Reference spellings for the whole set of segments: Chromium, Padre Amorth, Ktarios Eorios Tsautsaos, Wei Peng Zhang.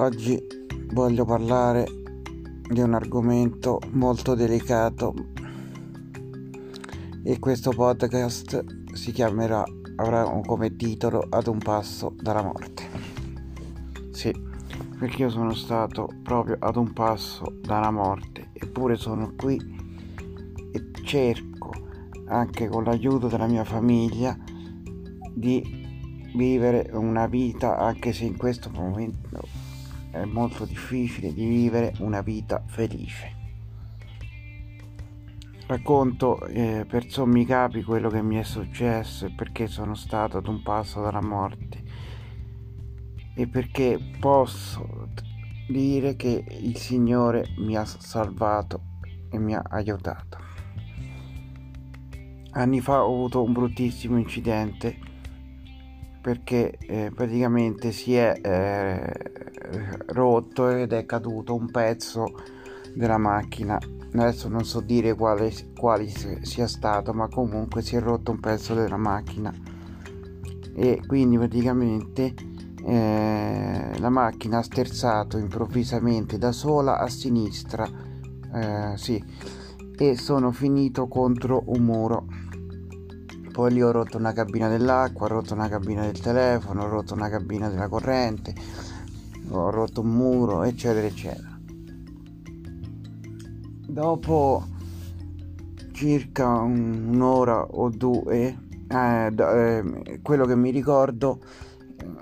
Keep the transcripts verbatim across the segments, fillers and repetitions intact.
Oggi voglio parlare di un argomento molto delicato e questo podcast si chiamerà, avrà come titolo Ad un passo dalla morte. Sì, perché io sono stato proprio ad un passo dalla morte, eppure sono qui e cerco, anche con l'aiuto della mia famiglia, di vivere una vita, anche se in questo momento è molto difficile, di vivere una vita felice. Racconto eh, per sommi capi quello che mi è successo e perché sono stato ad un passo dalla morte e perché posso dire che il Signore mi ha salvato e mi ha aiutato. Anni fa ho avuto un bruttissimo incidente perché eh, praticamente si è eh, rotto ed è caduto un pezzo della macchina. Adesso non so dire quale, quale sia stato, ma comunque si è rotto un pezzo della macchina e quindi praticamente eh, la macchina ha sterzato improvvisamente da sola a sinistra, eh, sì, e sono finito contro un muro. Poi lì ho rotto una cabina dell'acqua, ho rotto una cabina del telefono, ho rotto una cabina della corrente, ho rotto un muro, eccetera eccetera. Dopo circa un'ora o due eh, eh, quello che mi ricordo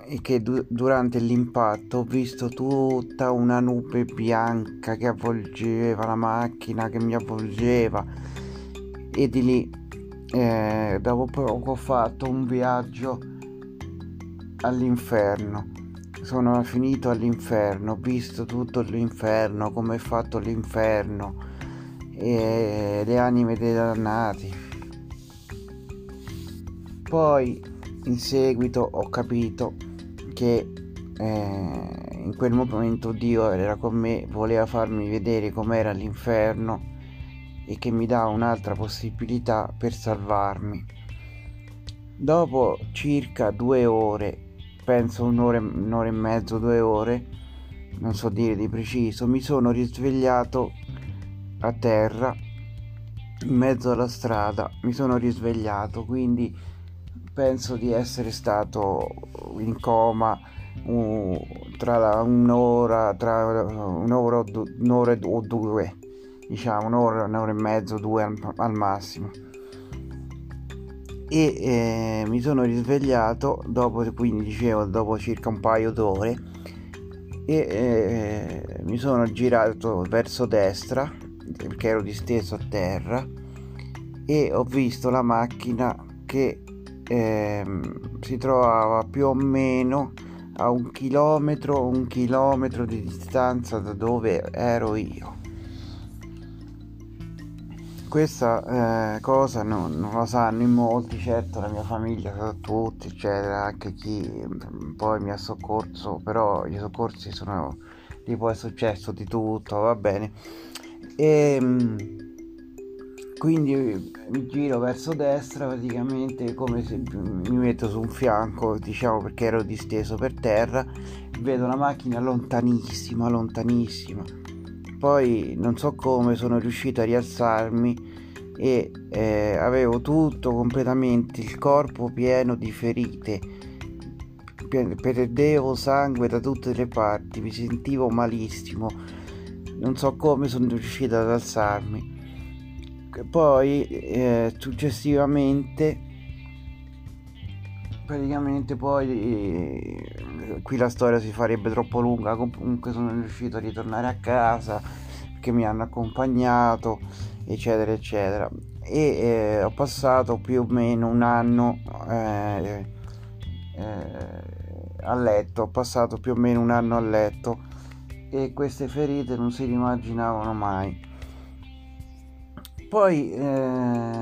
è che du- durante l'impatto ho visto tutta una nube bianca che avvolgeva la macchina, che mi avvolgeva, e di lì eh, dopo poco ho fatto un viaggio all'inferno. Sono finito all'inferno, ho visto tutto l'inferno, come è fatto l'inferno e le anime dei dannati. Poi in seguito ho capito che eh, in quel momento Dio era con me, voleva farmi vedere com'era l'inferno e che mi dà un'altra possibilità per salvarmi. Dopo circa due ore, penso un'ora, un'ora e mezzo, due ore, non so dire di preciso, mi sono risvegliato a terra, in mezzo alla strada, mi sono risvegliato, quindi penso di essere stato in coma uh, tra la, un'ora, tra un'ora o, du, un'ora o due, diciamo un'ora, un'ora e mezzo, due al, al massimo. E eh, mi sono risvegliato dopo, quindi dicevo dopo circa un paio d'ore, e eh, mi sono girato verso destra perché ero disteso a terra e ho visto la macchina che eh, si trovava più o meno a un chilometro un chilometro di distanza da dove ero io. Questa eh, cosa non, non lo sanno in molti, certo la mia famiglia sa tutti, eccetera, anche chi poi mi ha soccorso, però i soccorsi sono lì, poi è successo di tutto, va bene. E quindi mi giro verso destra, praticamente come se mi metto su un fianco, diciamo, perché ero disteso per terra, vedo la macchina lontanissima, lontanissima. Poi non so come sono riuscito a rialzarmi e eh, avevo tutto completamente il corpo pieno di ferite, perdevo sangue da tutte le parti, mi sentivo malissimo, non so come sono riuscito ad alzarmi. Poi eh, successivamente praticamente poi eh, qui la storia si farebbe troppo lunga, comunque sono riuscito a ritornare a casa perché mi hanno accompagnato, eccetera eccetera, e eh, ho passato più o meno un anno eh, eh, a letto, ho passato più o meno un anno a letto e queste ferite non si immaginavano mai. Poi eh,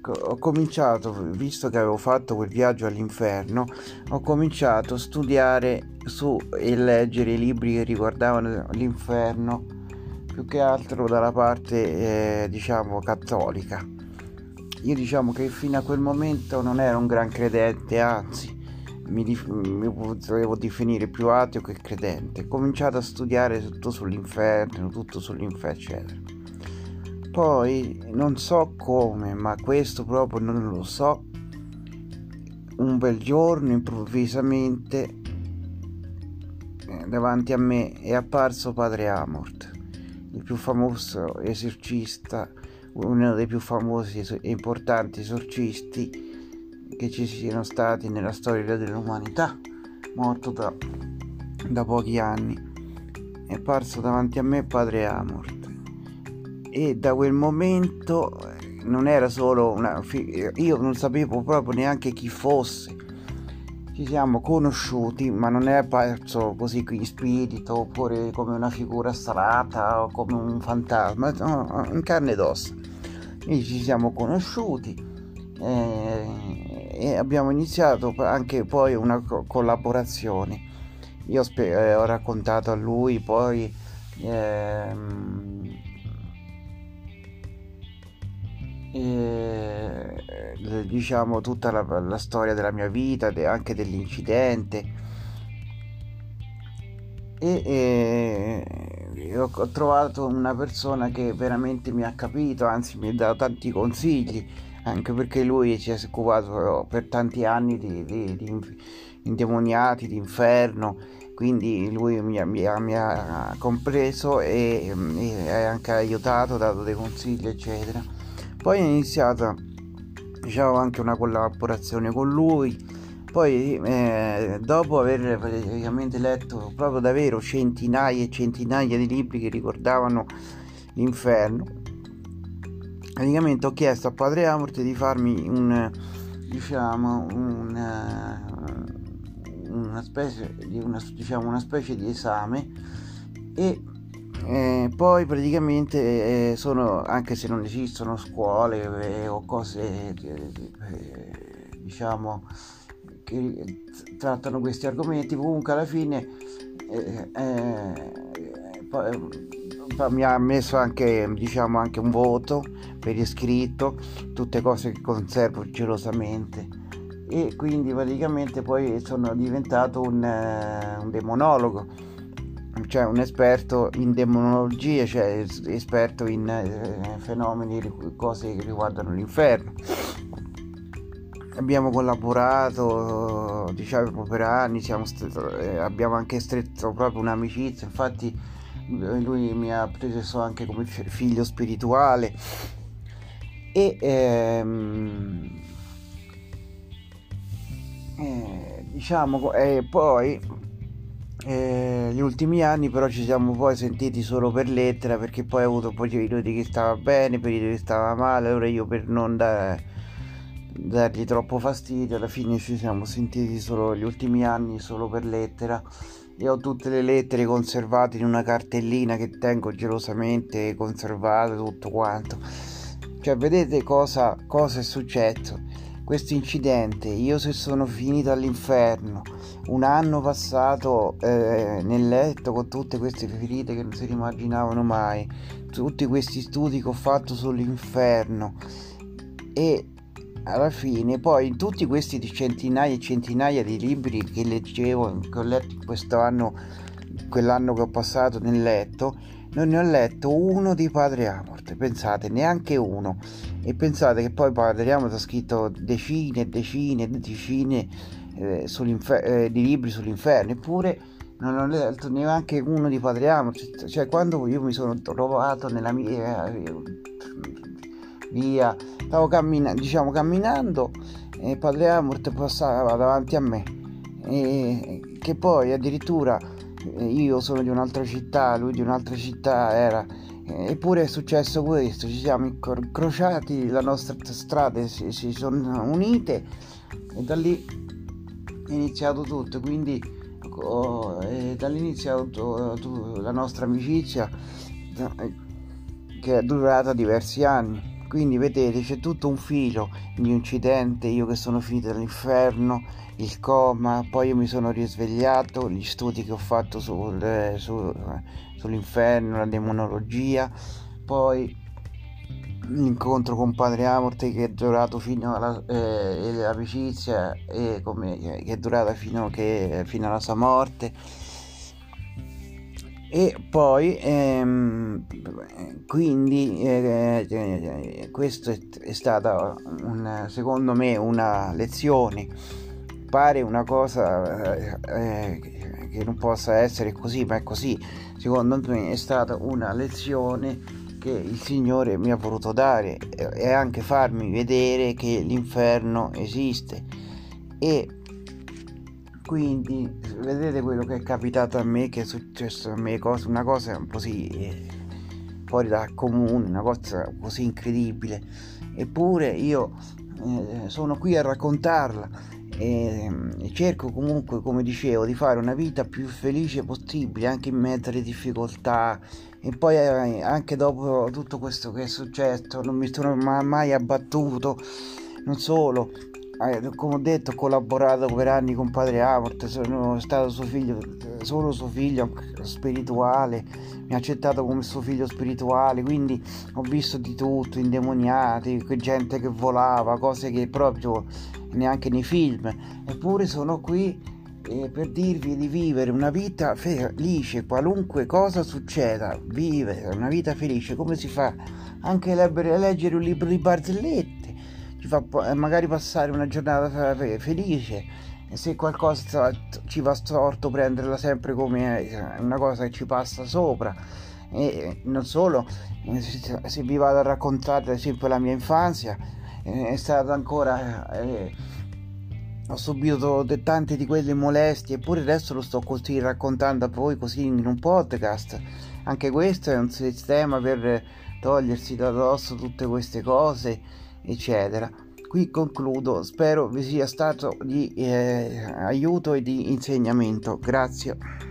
ho cominciato, visto che avevo fatto quel viaggio all'inferno, ho cominciato a studiare su e leggere i libri che riguardavano l'inferno, più che altro dalla parte eh, diciamo cattolica. Io diciamo che fino a quel momento non ero un gran credente, anzi mi, mi potevo definire più ateo che credente. Ho cominciato a studiare tutto sull'inferno, tutto sull'inferno, eccetera. Poi, non so come, ma questo proprio non lo so, un bel giorno, improvvisamente, davanti a me è apparso Padre Amorth, il più famoso esorcista, uno dei più famosi e importanti esorcisti che ci siano stati nella storia dell'umanità, morto da, da pochi anni. È apparso davanti a me Padre Amorth e da quel momento non era solo una fi- io non sapevo proprio neanche chi fosse. Ci siamo conosciuti, ma non è apparso così in spirito oppure come una figura astrata o come un fantasma, no, in carne ed ossa. E ci siamo conosciuti eh, e abbiamo iniziato anche poi una co- collaborazione. Io spe- eh, ho raccontato a lui poi ehm, eh, diciamo tutta la, la storia della mia vita, de- anche dell'incidente, e eh, ho, ho trovato una persona che veramente mi ha capito, anzi mi ha dato tanti consigli, anche perché lui si è occupato per tanti anni di, di, di indemoniati, di inferno, quindi lui mi, mi, mi ha compreso e mi ha anche aiutato, dato dei consigli, eccetera. Poi è iniziata, diciamo, anche una collaborazione con lui. Poi eh, dopo aver praticamente letto proprio davvero centinaia e centinaia di libri che ricordavano l'inferno, praticamente ho chiesto a Padre Amorth di farmi un, diciamo, una, una specie di una, diciamo, una specie di esame, e eh, poi praticamente eh, sono, anche se non esistono scuole eh, o cose eh, eh, diciamo che trattano questi argomenti, comunque alla fine eh, eh, poi, mi ha messo anche, diciamo, anche un voto per iscritto, tutte cose che conservo gelosamente, e quindi praticamente poi sono diventato un, un demonologo, cioè un esperto in demonologia, cioè esperto in eh, fenomeni, cose che riguardano l'inferno. Abbiamo collaborato, diciamo, per anni, siamo stati, abbiamo anche stretto proprio un'amicizia, infatti lui mi ha preso anche come figlio spirituale, e ehm, eh, diciamo eh, poi eh, gli ultimi anni però ci siamo poi sentiti solo per lettera, perché poi ho avuto poi periodi che stava bene, periodi che stava male, allora io per non dare, dargli troppo fastidio alla fine ci siamo sentiti solo gli ultimi anni solo per lettera. Io ho tutte le lettere conservate in una cartellina che tengo gelosamente conservata, tutto quanto. Cioè, vedete cosa, cosa è successo? Questo incidente, io se sono finito all'inferno, un anno passato eh, nel letto con tutte queste ferite che non si immaginavano mai, tutti questi studi che ho fatto sull'inferno, e alla fine poi in tutti questi centinaia e centinaia di libri che leggevo, che ho letto questo anno, quell'anno che ho passato nel letto, non ne ho letto uno di Padre Amorth, pensate, neanche uno. E pensate che poi Padre Amorth ha scritto decine e decine e decine eh, eh, di libri sull'inferno, eppure non ho letto neanche uno di Padre Amorth. Cioè, quando io mi sono trovato nella mia via, stavo camminando, diciamo camminando, e Padre Amorth passava davanti a me, e che poi addirittura io sono di un'altra città, lui di un'altra città era, eppure è successo questo, ci siamo incrociati, la nostra strada si, si sono unite, e da lì è iniziato tutto. Quindi oh, dall'inizio la nostra amicizia, che è durata diversi anni. Quindi vedete, c'è tutto un filo di incidente, io che sono finito all'inferno, il coma, poi io mi sono risvegliato, gli studi che ho fatto sul, su, sull'inferno, la demonologia, poi l'incontro con Padre Amorth, che è durato fino alla eh, l'amicizia e come, che è durata fino, che, fino alla sua morte. E poi ehm, quindi eh, questa è, è stata un, secondo me una lezione. Pare una cosa eh, che non possa essere così, ma è così. Secondo me è stata una lezione che il Signore mi ha voluto dare, e anche farmi vedere che l'inferno esiste. E quindi vedete quello che è capitato a me, che è successo a me, cosa, una cosa così fuori da comune, una cosa così incredibile, eppure io eh, sono qui a raccontarla, e eh, cerco comunque, come dicevo, di fare una vita più felice possibile anche in mezzo alle difficoltà. E poi anche dopo tutto questo che è successo non mi sono mai abbattuto. Non solo, come ho detto, ho collaborato per anni con Padre Amorth, sono stato suo figlio, solo suo figlio spirituale, mi ha accettato come suo figlio spirituale, quindi ho visto di tutto, indemoniati, gente che volava, cose che proprio neanche nei film. Eppure sono qui per dirvi di vivere una vita felice, qualunque cosa succeda, vivere una vita felice. Come si fa? Anche leggere un libro di barzellette ci fa magari passare una giornata felice, e se qualcosa ci va storto prenderla sempre come una cosa che ci passa sopra. E non solo, se vi vado a raccontare ad esempio la mia infanzia, è stata ancora... ho subito tante di quelle molestie, eppure adesso lo sto così raccontando a voi così in un podcast. Anche questo è un sistema per togliersi da dosso tutte queste cose, eccetera. Qui concludo, spero vi sia stato di eh, aiuto e di insegnamento. Grazie.